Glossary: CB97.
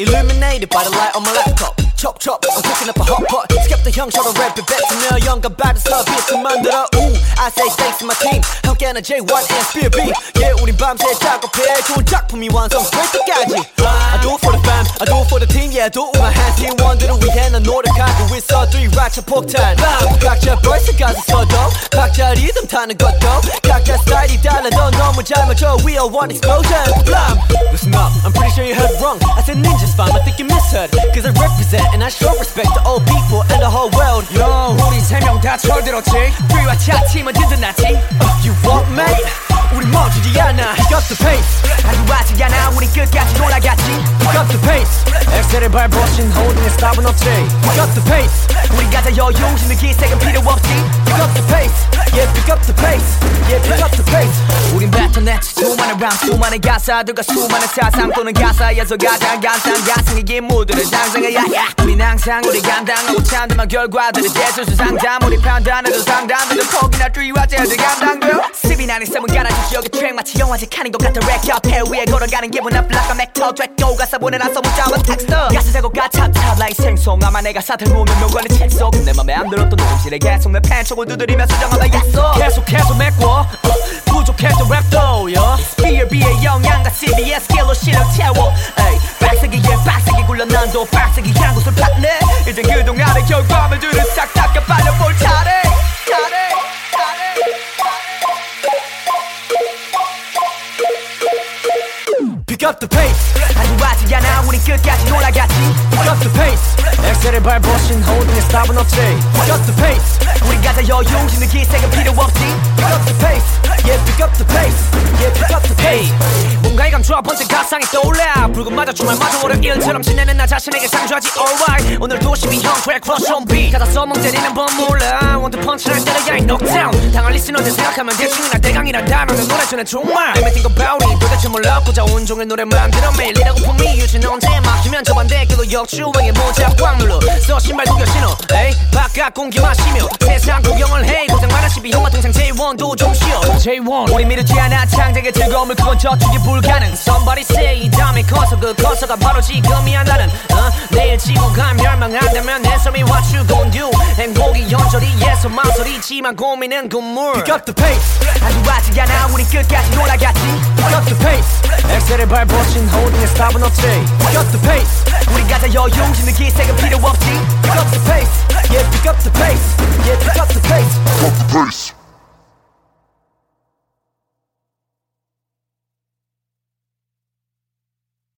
Illuminated by the light on my laptop. Chop chop, I'm cooking up a hot pot. Skip the young shot of red bibet스며 영감 받아서 비트 만들어. Ooh, I say thanks to my team. 함께하는 J1 and Spear B. Yeah, 우린 밤새 작업해 좋은 작품이 완성될 때까지. I do it for the fam, I do it for the team. Yeah, I do it with my hands. 팀원들을 위해 난 노력하고 있어. 3라차 폭탄. Bam, 각자 벌써까지 써도 각자 리듬 타는 것도 각자 스타일이 달라도 너무 잘 맞춰. We all want explosion. Blam. Listen up, I'm pretty sure you heard wrong. I said ninjas fam, I think you misheard. Cause I represent and I show respect to all people and the whole world. Yo, 우리 세 명 다 철들었지. 3라차 팀은 든든하지. You want mate? 우리 멈추지 않아. Pick up the pace. 안주하지 않아. 우린 끝까지 올라갔지. Pick up the pace. 엑셀을 밟으신 holding the stop은 없지. Pick up the pace. 우리가 다 여유 없는 기색은 필요 없지. Pick up the pace. Yeah, pick up the pace. Yeah, pick up the pace. 우린 뱉어냈지. 수많은 람, 수많은 가사들과 수많은 사상 또는 가사에서 가장 감상 가슴이 무드를 당장해야 해. 우린 항상 우리 감당하고 참담한 결과들을 대수수 상담. 우리 판단해도 상담해도 포기나 뒤와제들 감당돼요. CB97 가라지 지역의 트랙 마치 영화제 칸인 것 같은 랩. 해 위에 걸어가는 기분 up like a 맥터 쬐고 가사 보내라 써붙잡은 텍스터 가사 제고가 찹찹 라인 생송아마 내가 사들 모으면 묘관의 책 속 내 맘에 안 들었던 녹음실에 계속 내 팬촉을 두드리며 수정하다 약속 계속해서 메꿔 부족해도 랩도 Spear B의 영향과 CB의 스킬로 실력 채워 빡세게 빡세게 굴려 난도 빡세게 향한 곳을 팠네. 이제 그동안의 결과물들을 싹 닦여 빨려볼 차례. Pick up the pace. 안주하지 않아. 우린 끝까지 올라갔지. Pick up the pace. 엑셀을 밟으신 holding stop은 없지. Pick up the pace. 우리가 다 여유 없는 기색은 필요 없지. Pick up the pace. Yeah, pick up the pace. Yeah, pick up the pace. 뭔가에 감춰 번뜩 가상이 떠올라. 붉은 마저 주말마저 월요일처럼 지내는 나 자신에게 상주하지. Alright. 오늘도 12형태 crush on beat. 가다 써멍 때리는 법몰라. 원투 펀치를 때려야 이 knockdown. 당할 리스너들 생각하면 대충이나 대강이나 단어는 노래처럼 정말 Let me think about it. 도대체 몰랐고 자 온종일 노래만 들어 매일이라고 품이 유진 언제 막히면 저반대 길로 역주행에 모자 꽉 눌러 써 신발 구겨 신어 에이 바깥 공기 마시며 세상 구경을 해 고생 많아 12형아 동생 J1도 좀 쉬어 J1 우리 미루지 않아 창작의 즐거움을 그건 저축이 불가능 Somebody say 이 다음에 커서 그 커서가 바로 지금이야 나는 내일 지구 감 멸망한다면 내 삶이 what you gon' do 행복이 연절이 예서 망설이지만 고민은 금물 Pick up the pace 안주하지 않아 우리 끝까지 올라갔지 Pick up the pace 엑셀을 밟으신 holding stop은 없지 Pick up the pace 우리가 다 여유 없는 기색은 필요 없지 Pick up the pace Yeah, pick up the pace Yeah, pick up the pace